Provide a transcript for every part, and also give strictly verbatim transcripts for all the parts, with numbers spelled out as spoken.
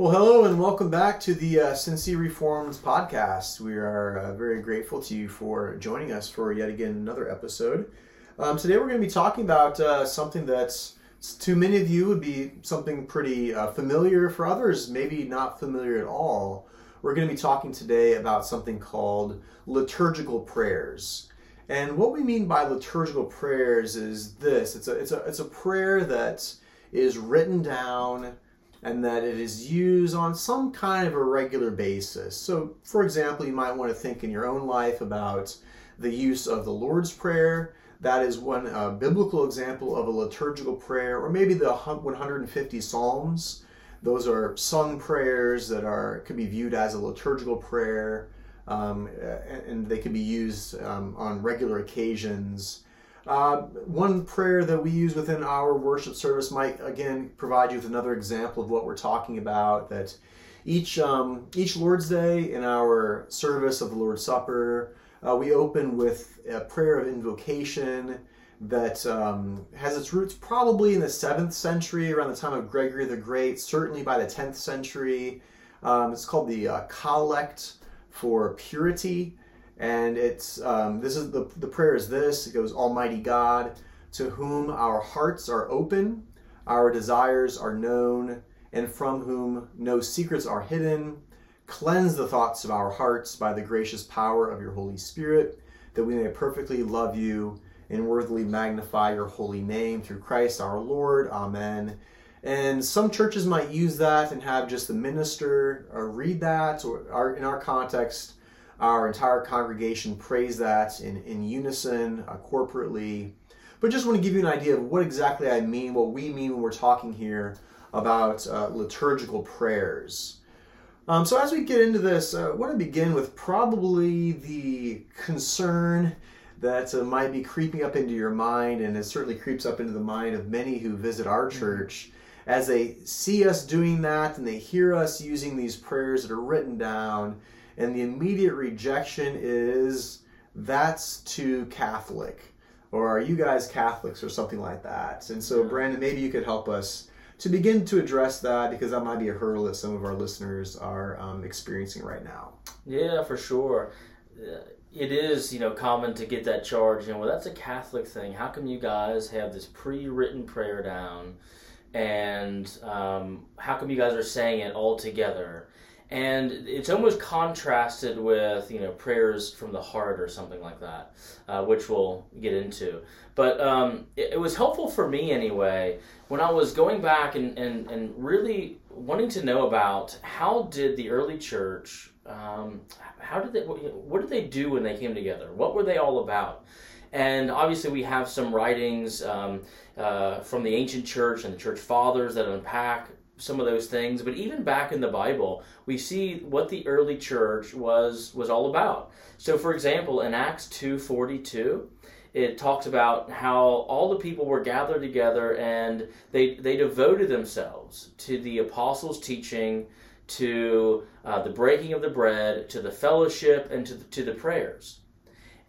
Well, hello and welcome back to the uh, Sin C Reforms podcast. We are uh, very grateful to you for joining us for yet again another episode. Um, today we're going to be talking about uh, something that's to many of you would be something pretty uh, familiar, for others maybe not familiar at all. We're going to be talking today about something called liturgical prayers. And what we mean by liturgical prayers is this. It's a, it's a, it's a prayer that is written down and that it is used on some kind of a regular basis. So, for example, you might want to think in your own life about the use of the Lord's Prayer. That is one uh, biblical example of a liturgical prayer, or maybe the one hundred fifty Psalms. Those are sung prayers that are could be viewed as a liturgical prayer, um, and, and they can be used um, on regular occasions. Uh, one prayer that we use within our worship service might, again, provide you with another example of what we're talking about, that each um, each Lord's Day in our service of the Lord's Supper, uh, we open with a prayer of invocation that um, has its roots probably in the seventh century, around the time of Gregory the Great, certainly by the tenth century. Um, it's called the uh, Collect for Purity. And it's um, this is the the prayer is this. It goes, Almighty God, to whom our hearts are open, our desires are known, and from whom no secrets are hidden, cleanse the thoughts of our hearts by the gracious power of your Holy Spirit, that we may perfectly love you and worthily magnify your holy name through Christ our Lord. Amen. And some churches might use that and have just the minister uh, read that, or our, in our context, our entire congregation prays that in, in unison, uh, corporately. But just want to give you an idea of what exactly I mean, what we mean when we're talking here about uh, liturgical prayers. Um, so as we get into this, uh, I want to begin with probably the concern that uh, might be creeping up into your mind, and it certainly creeps up into the mind of many who visit our church as they see us doing that and they hear us using these prayers that are written down. And the immediate rejection is, that's too Catholic, or are you guys Catholics, or something like that. And so, Brandon, maybe you could help us to begin to address that, because that might be a hurdle that some of our listeners are um, experiencing right now. Yeah, for sure. It is, you know, common to get that charge, you know, well, that's a Catholic thing. How come you guys have this pre-written prayer down, and um, how come you guys are saying it all together? And it's almost contrasted with, you know, prayers from the heart or something like that, uh, which we'll get into. But um, it, it was helpful for me anyway, when I was going back and, and, and really wanting to know about how did the early church, um, how did they, what did they do when they came together? What were they all about? And obviously we have some writings um, uh, from the ancient church and the church fathers that unpack some of those things, but even back in the Bible, we see what the early church was was all about. So, for example, in Acts two forty-two, it talks about how all the people were gathered together and they they devoted themselves to the apostles' teaching, to uh, the breaking of the bread, to the fellowship, and to the, to the prayers.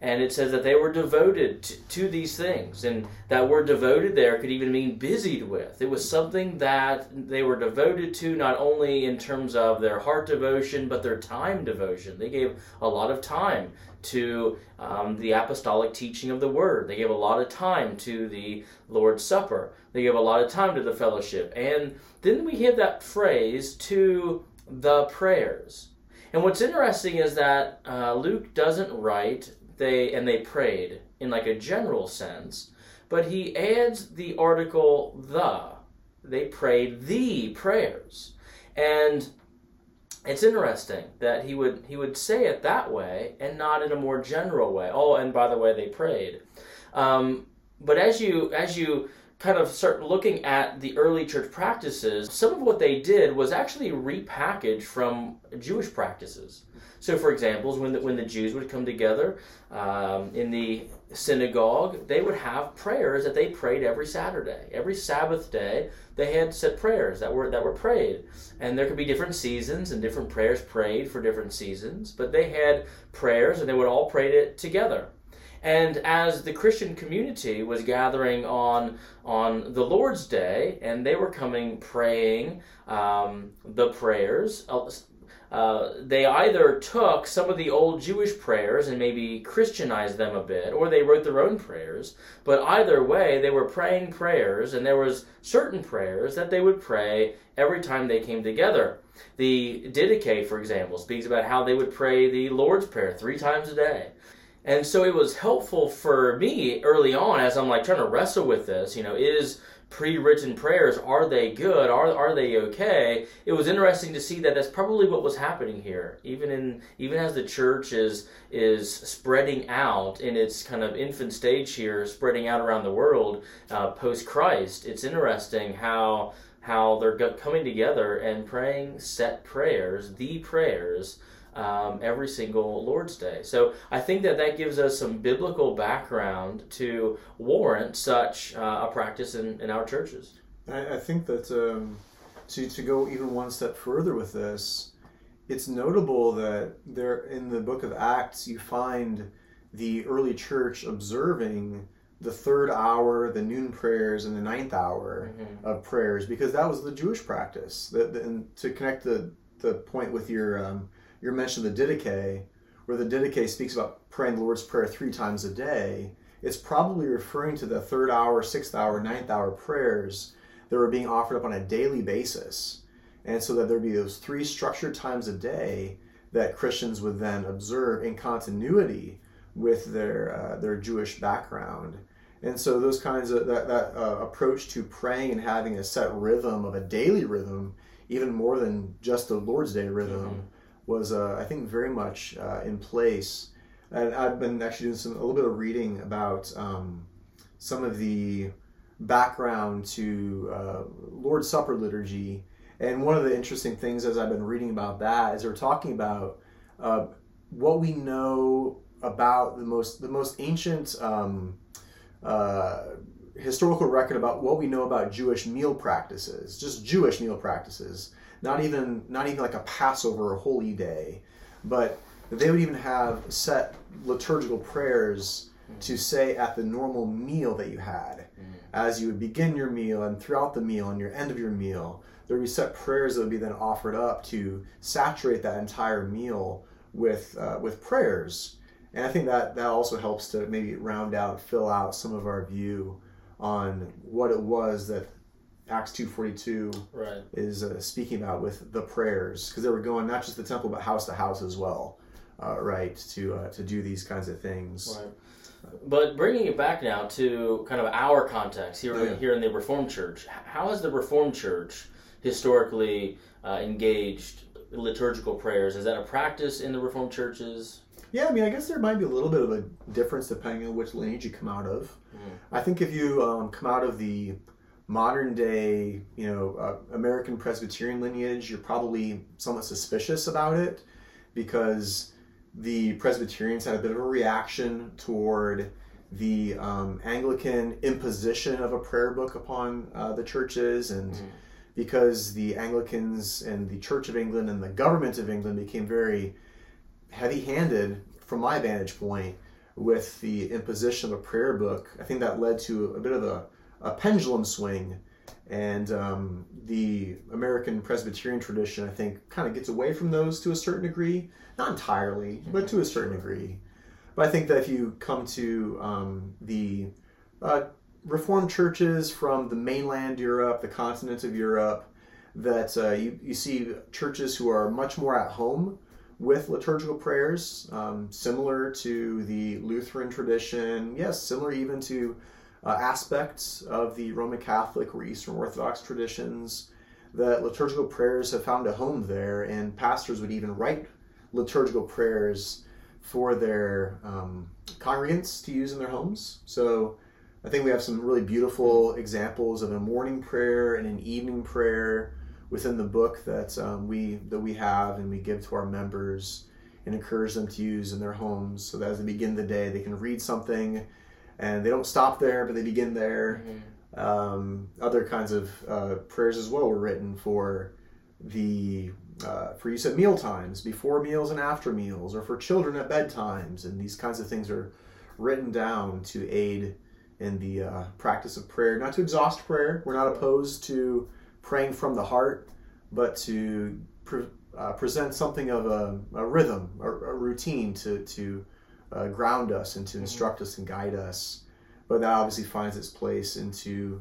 And it says that they were devoted to, to these things, and that word devoted there could even mean busied with. It was something that they were devoted to, not only in terms of their heart devotion, but their time devotion. They gave a lot of time to um, the apostolic teaching of the word. They gave a lot of time to the Lord's Supper. They gave a lot of time to the fellowship. And then we have that phrase, to the prayers. And what's interesting is that uh, Luke doesn't write They and they prayed in like a general sense, but he adds the article the. They prayed the prayers, and it's interesting that he would he would say it that way and not in a more general way. Oh, and by the way, they prayed. Um, but as you as you kind of start looking at the early church practices, some of what they did was actually repackaged from Jewish practices. So, for example, when the, when the Jews would come together um, in the synagogue, they would have prayers that they prayed every Saturday. Every Sabbath day, they had set prayers that were that were prayed. And there could be different seasons and different prayers prayed for different seasons, but they had prayers and they would all pray it together. And as the Christian community was gathering on on the Lord's Day, and they were coming praying um, the prayers, uh, they either took some of the old Jewish prayers and maybe Christianized them a bit, or they wrote their own prayers. But either way, they were praying prayers, and there was certain prayers that they would pray every time they came together. The Didache, for example, speaks about how they would pray the Lord's Prayer three times a day. And so it was helpful for me early on as I'm like trying to wrestle with this, you know, is pre-written prayers, are they good? Are are they okay? It was interesting to see that that's probably what was happening here, even in even as the church is is spreading out in its kind of infant stage here, spreading out around the world uh, post-Christ. It's interesting how how they're coming together and praying set prayers, the prayers, Um, every single Lord's Day. So I think that that gives us some biblical background to warrant such uh, a practice in, in our churches. I, I think that um, to, to go even one step further with this, it's notable that there in the book of Acts you find the early church observing the third hour, the noon prayers, and the ninth hour mm-hmm. of prayers, because that was the Jewish practice. That, and to connect the, the point with your... Um, You're mentioning the Didache, where the Didache speaks about praying the Lord's Prayer three times a day. It's probably referring to the third hour, sixth hour, ninth hour prayers that were being offered up on a daily basis. And so that there'd be those three structured times a day that Christians would then observe in continuity with their uh, their Jewish background. And so those kinds of that, that uh, approach to praying and having a set rhythm of a daily rhythm, even more than just the Lord's Day rhythm, mm-hmm. was, uh, I think, very much uh, in place. And I've been actually doing some, a little bit of reading about um, some of the background to uh, Lord's Supper liturgy. And one of the interesting things as I've been reading about that is they're talking about uh, what we know about the most, the most ancient um, uh, historical record about what we know about Jewish meal practices, just Jewish meal practices. Not even, not even like a Passover or Holy Day, but they would even have set liturgical prayers mm-hmm. to say at the normal meal that you had, mm-hmm. as you would begin your meal and throughout the meal and your end of your meal, there would be set prayers that would be then offered up to saturate that entire meal with uh, with prayers, and I think that that also helps to maybe round out, fill out some of our view on what it was that Acts two forty-two right. is uh, speaking about with the prayers, because they were going not just the temple but house to house as well, uh, right, to uh, to do these kinds of things. Right. But bringing it back now to kind of our context here, yeah. here in the Reformed Church, how has the Reformed Church historically uh, engaged liturgical prayers? Is that a practice in the Reformed churches? Yeah, I mean, I guess there might be a little bit of a difference depending on which lineage you come out of. Mm-hmm. I think if you um, come out of the modern day, you know, uh, American Presbyterian lineage, you're probably somewhat suspicious about it because the Presbyterians had a bit of a reaction toward the um, Anglican imposition of a prayer book upon uh, the churches, and mm-hmm. because the Anglicans and the Church of England and the government of England became very heavy-handed, from my vantage point, with the imposition of a prayer book, I think that led to a bit of a a pendulum swing, and um, the American Presbyterian tradition, I think, kind of gets away from those to a certain degree. Not entirely, but to a certain degree. But I think that if you come to um, the uh, Reformed churches from the mainland Europe, the continent of Europe, that uh, you, you see churches who are much more at home with liturgical prayers, um, similar to the Lutheran tradition, yes, similar even to Uh, aspects of the Roman Catholic or Eastern Orthodox traditions, that liturgical prayers have found a home there, and pastors would even write liturgical prayers for their um, congregants to use in their homes. So I think we have some really beautiful examples of a morning prayer and an evening prayer within the book that um, we that we have and we give to our members and encourage them to use in their homes, so that as they begin the day they can read something. And they don't stop there, but they begin there. Mm-hmm. Um, other kinds of uh, prayers as well were written for the uh, for use at meal times, before meals and after meals, or for children at bedtimes. And these kinds of things are written down to aid in the uh, practice of prayer, not to exhaust prayer. We're not opposed to praying from the heart, but to pre- uh, present something of a, a rhythm, a, a routine to, to uh, ground us and to instruct us and guide us. But that obviously finds its place into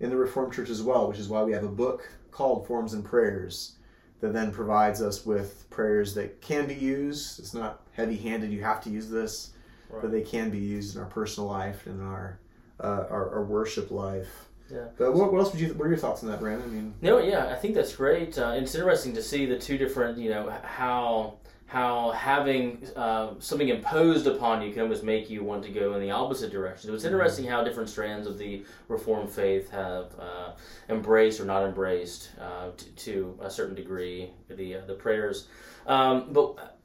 in the Reformed Church as well, which is why we have a book called Forms and Prayers that then provides us with prayers that can be used. It's not heavy-handed, you have to use this, right. But they can be used in our personal life and in our uh, our, our worship life. Yeah. But what, what else would you? What are your thoughts on that, Brandon? I mean, no, yeah, I think that's great. Uh, it's interesting to see the two different, you know, how how having uh, something imposed upon you can almost make you want to go in the opposite direction. So it's interesting mm-hmm. how different strands of the Reformed faith have uh, embraced or not embraced uh, t- to a certain degree the uh, the prayers. Um, but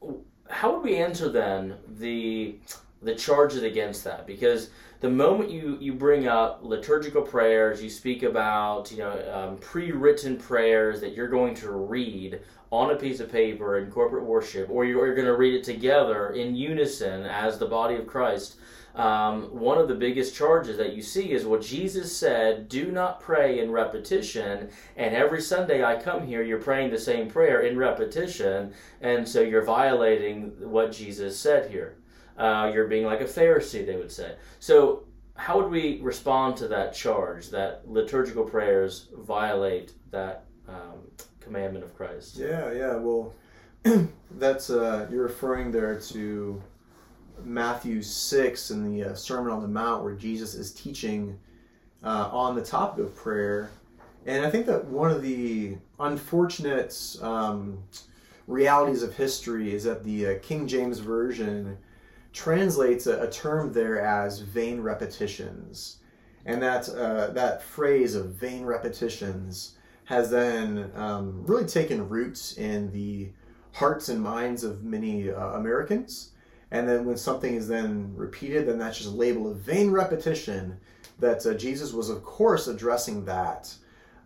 how would we answer then the the charges against that? Because the moment you, you bring up liturgical prayers, you speak about you know um, pre-written prayers that you're going to read on a piece of paper in corporate worship, or you're going to read it together in unison as the body of Christ. Um, one of the biggest charges that you see is what Jesus said, do not pray in repetition, and every Sunday I come here, you're praying the same prayer in repetition, and so you're violating what Jesus said here. Uh, you're being like a Pharisee, they would say. So how would we respond to that charge, that liturgical prayers violate that um, commandment of Christ? Yeah, yeah, well, that's uh, you're referring there to Matthew six in the uh, Sermon on the Mount, where Jesus is teaching uh, on the topic of prayer. And I think that one of the unfortunate um, realities of history is that the uh, King James Version translates a, a term there as vain repetitions, and that uh, that phrase of vain repetitions has then um, really taken roots in the hearts and minds of many uh, Americans. And then when something is then repeated, then that's just a label of vain repetition. That uh, Jesus was, of course, addressing that,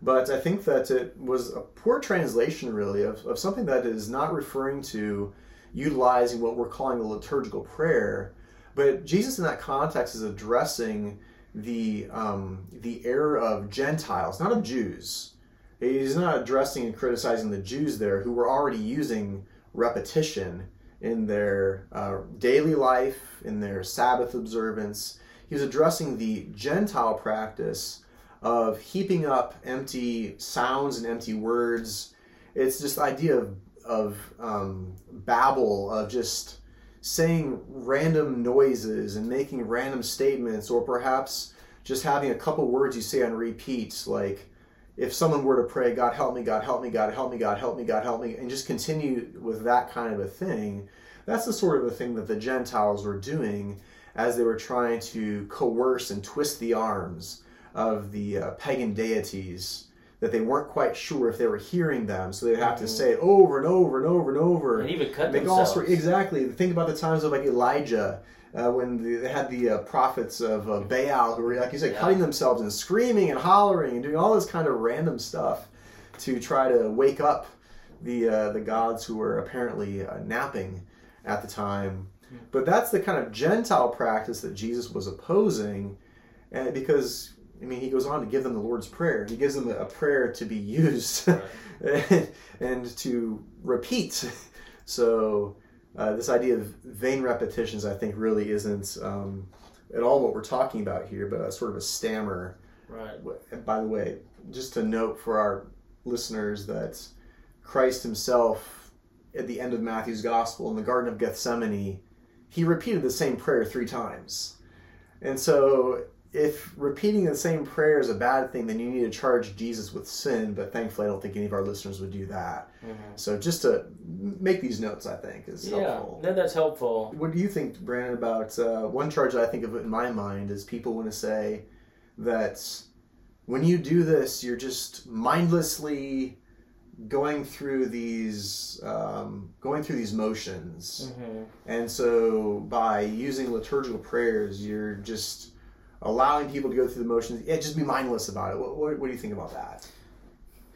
but I think that it was a poor translation, really, of, of something that is not referring to utilizing what we're calling a liturgical prayer, but Jesus in that context is addressing the um, the error of Gentiles, not of Jews. He's not addressing and criticizing the Jews there, who were already using repetition in their uh, daily life, in their Sabbath observance. He's addressing the Gentile practice of heaping up empty sounds and empty words. It's this idea of of um, babble, of just saying random noises and making random statements, or perhaps just having a couple words you say on repeat, like if someone were to pray, God help me, God help me, God help me, God help me, God help me, and just continue with that kind of a thing. That's the sort of a thing that the Gentiles were doing as they were trying to coerce and twist the arms of the uh, pagan deities, that they weren't quite sure if they were hearing them, so they'd have mm-hmm. to say it over and over and over and over. And even cut Make themselves. All, exactly. Think about the times of like Elijah, uh, when the, they had the uh, prophets of uh, Baal, who were, like you said, yeah. cutting themselves and screaming and hollering and doing all this kind of random stuff to try to wake up the uh, the gods who were apparently uh, napping at the time. Mm-hmm. But that's the kind of Gentile practice that Jesus was opposing, and because... I mean, he goes on to give them the Lord's Prayer. He gives them a prayer to be used right. and, and to repeat. So uh, this idea of vain repetitions, I think, really isn't um, at all what we're talking about here, but a sort of a stammer. Right. By the way, just to note for our listeners that Christ himself, at the end of Matthew's Gospel, in the Garden of Gethsemane, he repeated the same prayer three times. And so... if repeating the same prayer is a bad thing, then you need to charge Jesus with sin, but thankfully I don't think any of our listeners would do that. Mm-hmm. So just to make these notes, I think, is yeah, helpful. Yeah, no, that's helpful. What do you think, Brandon, about uh, one charge that I think of in my mind is people want to say that when you do this, you're just mindlessly going through these um, going through these motions. Mm-hmm. And so by using liturgical prayers, you're just... allowing people to go through the motions, yeah, just be mindless about it. What, what, what do you think about that?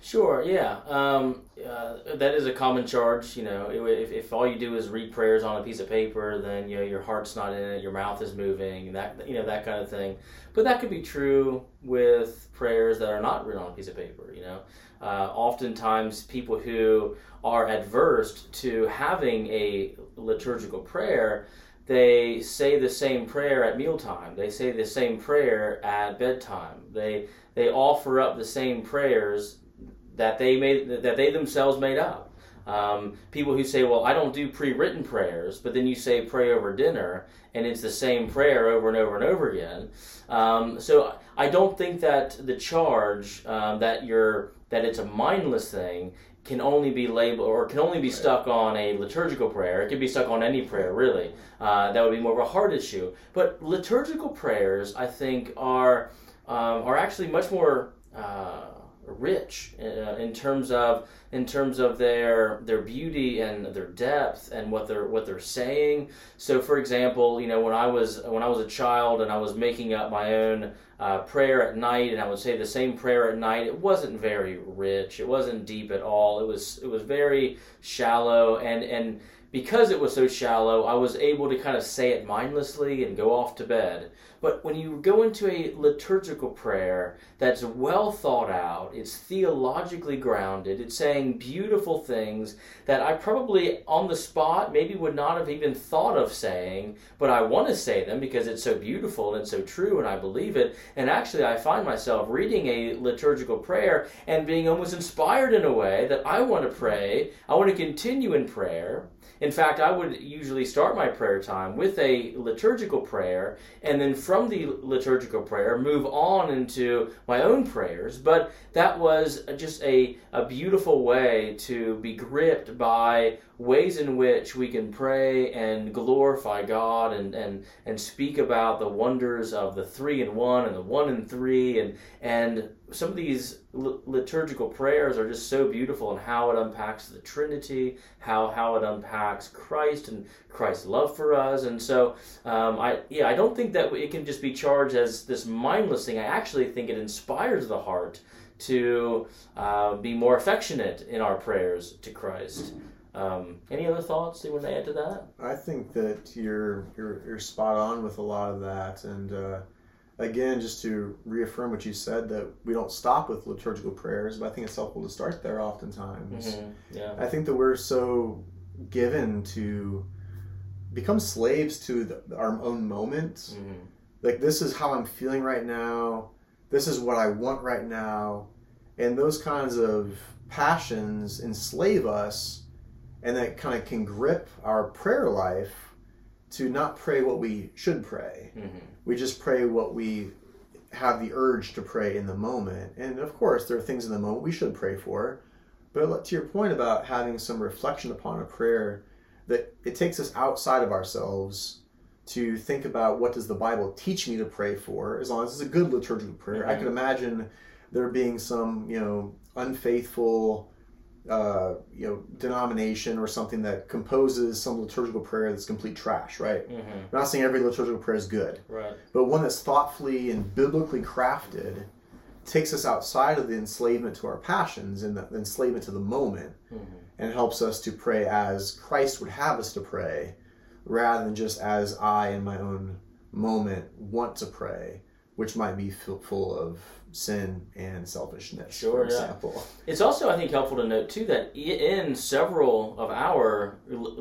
Sure, yeah. Um, uh, that is a common charge, you know. If, if all you do is read prayers on a piece of paper, then, you know, your heart's not in it, your mouth is moving, and that, you know, that kind of thing. But that could be true with prayers that are not written on a piece of paper, you know. Uh, oftentimes, people who are adverse to having a liturgical prayer, they say the same prayer at mealtime. They say the same prayer at bedtime. They they offer up the same prayers that they made, that they themselves made up. Um, people who say, well, I don't do pre-written prayers, but then you say pray over dinner, and it's the same prayer over and over and over again. Um, so I don't think that the charge um, that you're that it's a mindless thing can only be labeled or can only be right. stuck on a liturgical prayer. It can be stuck on any prayer, really. Uh, that would be more of a heart issue. But liturgical prayers, I think, are um, are actually much more uh, rich uh, in terms of in terms of their their beauty and their depth and what they're what they're saying. So, for example, you know, when I was when I was a child and I was making up my own Uh, prayer at night, and I would say the same prayer at night. It wasn't very rich. It wasn't deep at all. It was it was very shallow, and and because it was so shallow, I was able to kind of say it mindlessly and go off to bed. But when you go into a liturgical prayer that's well thought out, it's theologically grounded, it's saying beautiful things that I probably on the spot maybe would not have even thought of saying, but I want to say them because it's so beautiful and it's so true and I believe it. And actually, I find myself reading a liturgical prayer and being almost inspired in a way that I want to pray. I want to continue in prayer. In fact, I would usually start my prayer time with a liturgical prayer, and then from the liturgical prayer, move on into my own prayers. But that was just a, a beautiful way to be gripped by ways in which we can pray and glorify God and, and, and speak about the wonders of the three and one and the one and three. And, and some of these liturgical prayers are just so beautiful in how it unpacks the Trinity, how, how it unpacks Christ and Christ's love for us. And so, um, I yeah, I don't think that it can just be charged as this mindless thing. I actually think it inspires the heart to uh, be more affectionate in our prayers to Christ. Um, any other thoughts you want to add to that? I think that you're you're, you're spot on with a lot of that, and uh, again, just to reaffirm what you said, that we don't stop with liturgical prayers, but I think it's helpful to start there oftentimes. Mm-hmm. Yeah. I think that we're so given to become slaves to the, our own moment. Mm-hmm. Like, this is how I'm feeling right now. This is what I want right now, and those kinds of passions enslave us. And that kind of can grip our prayer life to not pray what we should pray. Mm-hmm. We just pray what we have the urge to pray in the moment. And of course, there are things in the moment we should pray for. But to your point about having some reflection upon a prayer, that it takes us outside of ourselves to think about, what does the Bible teach me to pray for, as long as it's a good liturgical prayer. Mm-hmm. I could imagine there being some, you know, unfaithful Uh, you know, denomination or something that composes some liturgical prayer that's complete trash, right? Mm-hmm. I'm not saying every liturgical prayer is good, right? But one that's thoughtfully and biblically crafted takes us outside of the enslavement to our passions and the enslavement to the moment, mm-hmm. and helps us to pray as Christ would have us to pray, rather than just as I in my own moment want to pray, which might be full of sin and selfishness. Sure, yeah. It's also, I think, helpful to note, too, that in several of our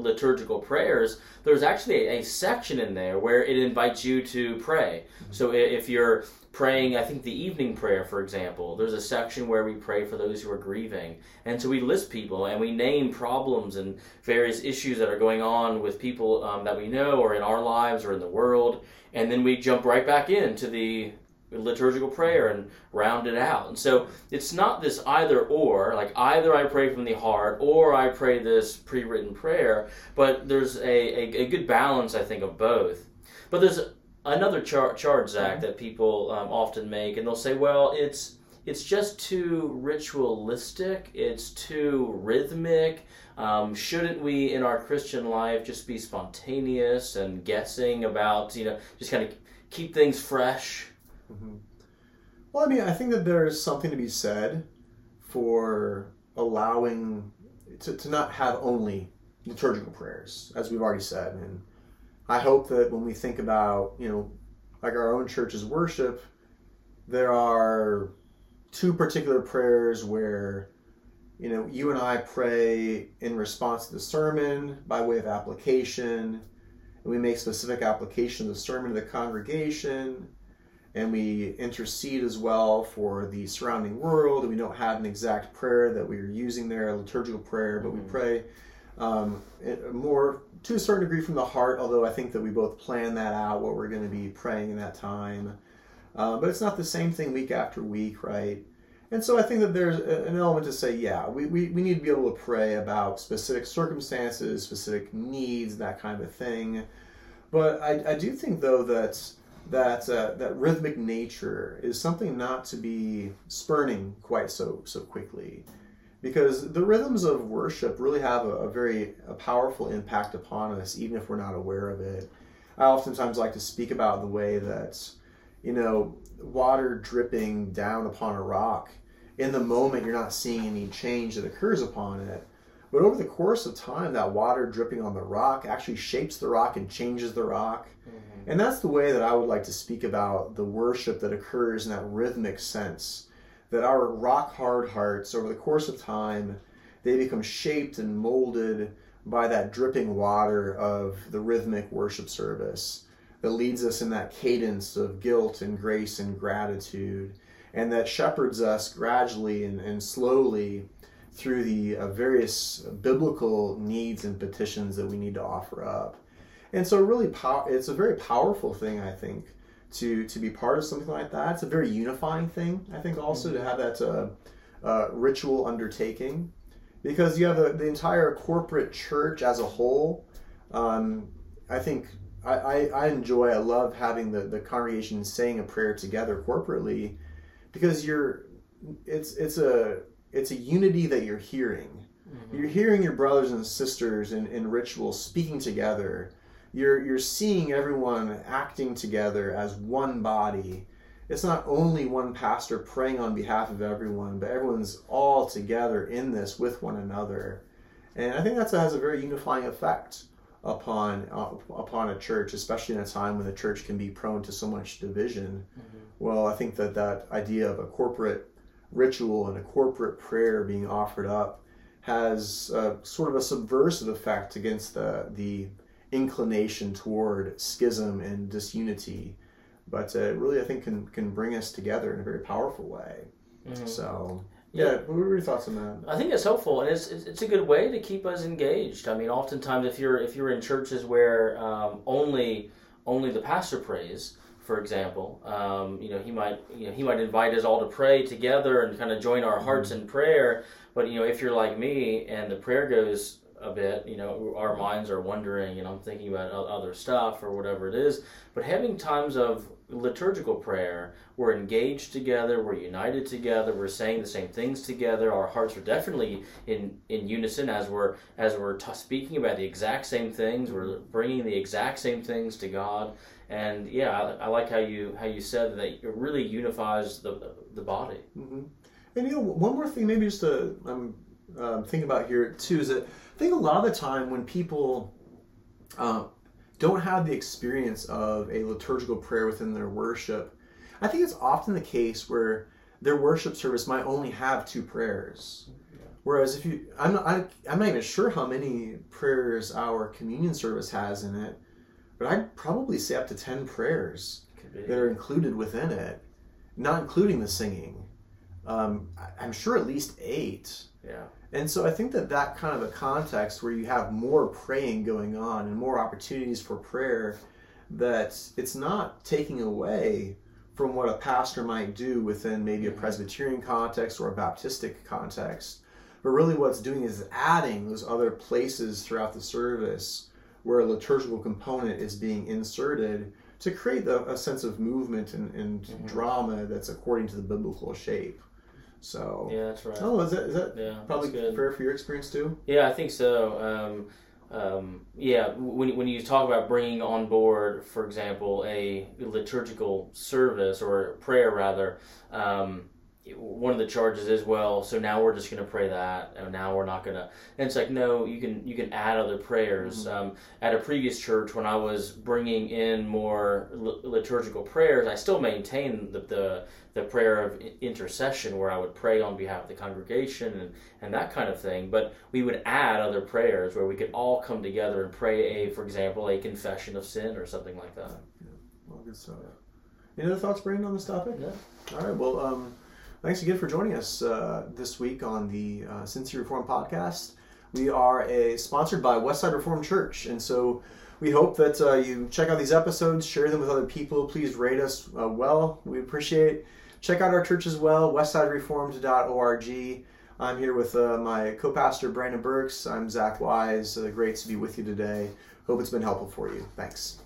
liturgical prayers, there's actually a section in there where it invites you to pray. Mm-hmm. So if you're praying, I think the evening prayer, for example, there's a section where we pray for those who are grieving. And so we list people and we name problems and various issues that are going on with people um, that we know or in our lives or in the world. And then we jump right back into the liturgical prayer and round it out. And so it's not this either or, like either I pray from the heart or I pray this pre-written prayer, but there's a, a, a good balance, I think, of both. But there's another char- charge, Zach, that people um, often make, and they'll say, well, it's it's just too ritualistic, it's too rhythmic. Um, shouldn't we, in our Christian life, just be spontaneous and guessing about, you know, just kind of keep things fresh? Mm-hmm. Well, I mean, I think that there is something to be said for allowing to, to not have only liturgical prayers, as we've already said. And I hope that when we think about, you know, like our own church's worship, there are two particular prayers where, you know, you and I pray in response to the sermon by way of application, and we make specific application of the sermon to the congregation, and we intercede as well for the surrounding world. And we don't have an exact prayer that we're using there, a liturgical prayer, but mm-hmm. we pray um, more to a certain degree from the heart, although I think that we both plan that out, what we're going to be praying in that time. Uh, but it's not the same thing week after week, right? And so I think that there's an element to say, yeah, we, we, we need to be able to pray about specific circumstances, specific needs, that kind of thing. But I, I do think, though, that that, uh, that rhythmic nature is something not to be spurning quite so, so quickly. Because the rhythms of worship really have a, a very a powerful impact upon us, even if we're not aware of it. I oftentimes like to speak about the way that, you know, water dripping down upon a rock, in the moment, you're not seeing any change that occurs upon it. But over the course of time, that water dripping on the rock actually shapes the rock and changes the rock. Mm-hmm. And that's the way that I would like to speak about the worship that occurs in that rhythmic sense. That our rock-hard hearts, over the course of time, they become shaped and molded by that dripping water of the rhythmic worship service that leads us in that cadence of guilt and grace and gratitude, and that shepherds us gradually and, and slowly through the uh, various biblical needs and petitions that we need to offer up. And so really, pow- it's a very powerful thing, I think, to to be part of something like that. It's a very unifying thing, I think, also mm-hmm. to have that uh, uh, ritual undertaking, because you have a, the entire corporate church as a whole. Um, I think I, I, I enjoy, I love having the, the congregation saying a prayer together corporately, because you're, it's it's a it's a unity that you're hearing. Mm-hmm. You're hearing your brothers and sisters in, in ritual speaking together. You're you're seeing everyone acting together as one body. It's not only one pastor praying on behalf of everyone, but everyone's all together in this with one another. And I think that has a very unifying effect upon uh, upon a church, especially in a time when the church can be prone to so much division. Mm-hmm. Well, I think that that idea of a corporate ritual and a corporate prayer being offered up has a, sort of a subversive effect against the the inclination toward schism and disunity, but uh, really I think can can bring us together in a very powerful way. Mm-hmm. So. Yeah, what were your thoughts on that? I think it's helpful, and it's it's a good way to keep us engaged. I mean, oftentimes if you're if you're in churches where um, only only the pastor prays, for example, um, you know he might you know he might invite us all to pray together and kind of join our hearts mm-hmm. in prayer. But you know, if you're like me and the prayer goes a bit, you know, our minds are wandering, and I'm thinking about other stuff or whatever it is. But having times of liturgical prayer, we're engaged together, we're united together, we're saying the same things together. Our hearts are definitely in, in unison as we're as we're t- speaking about the exact same things. We're bringing the exact same things to God, and yeah, I, I like how you how you said that it really unifies the the body. Mm-hmm. And you know, one more thing, maybe just to, I'm um, thinking about here too, is that I think a lot of the time when people Uh, don't have the experience of a liturgical prayer within their worship, I think it's often the case where their worship service might only have two prayers. Yeah. Whereas if you, I'm not, I, I'm not even sure how many prayers our communion service has in it, but I'd probably say up to ten prayers that are included within it, not including the singing. Um, I, I'm sure at least eight. Yeah. And so I think that that kind of a context where you have more praying going on and more opportunities for prayer, that it's not taking away from what a pastor might do within maybe a Presbyterian context or a Baptistic context. But really what it's doing is adding those other places throughout the service where a liturgical component is being inserted to create the, a sense of movement and, and mm-hmm. drama that's according to the biblical shape. So yeah, that's right. Oh, is that, is that yeah, probably fair for your experience too? Yeah, I think so. Um, um, yeah, when when you talk about bringing on board, for example, a liturgical service or prayer rather, um, one of the charges is, well, so now we're just going to pray that, and now we're not going to. And it's like, no, you can you can add other prayers. Mm-hmm. Um, at a previous church, when I was bringing in more liturgical prayers, I still maintained the, the the prayer of intercession, where I would pray on behalf of the congregation and, and that kind of thing. But we would add other prayers where we could all come together and pray a, for example, a confession of sin or something like that. Yeah. Well, good stuff. Any other thoughts, Brandon, on this topic? Yeah. All right. Well. Um, Thanks again for joining us uh, this week on the uh, Sin C Reform podcast. We are a, sponsored by Westside Reform Church, and so we hope that uh, you check out these episodes, share them with other people. Please rate us uh, well. We appreciate it. Check out our church as well, Westside Reformed dot org. I'm here with uh, my co-pastor, Brandon Burks. I'm Zach Wise. Uh, great to be with you today. Hope it's been helpful for you. Thanks.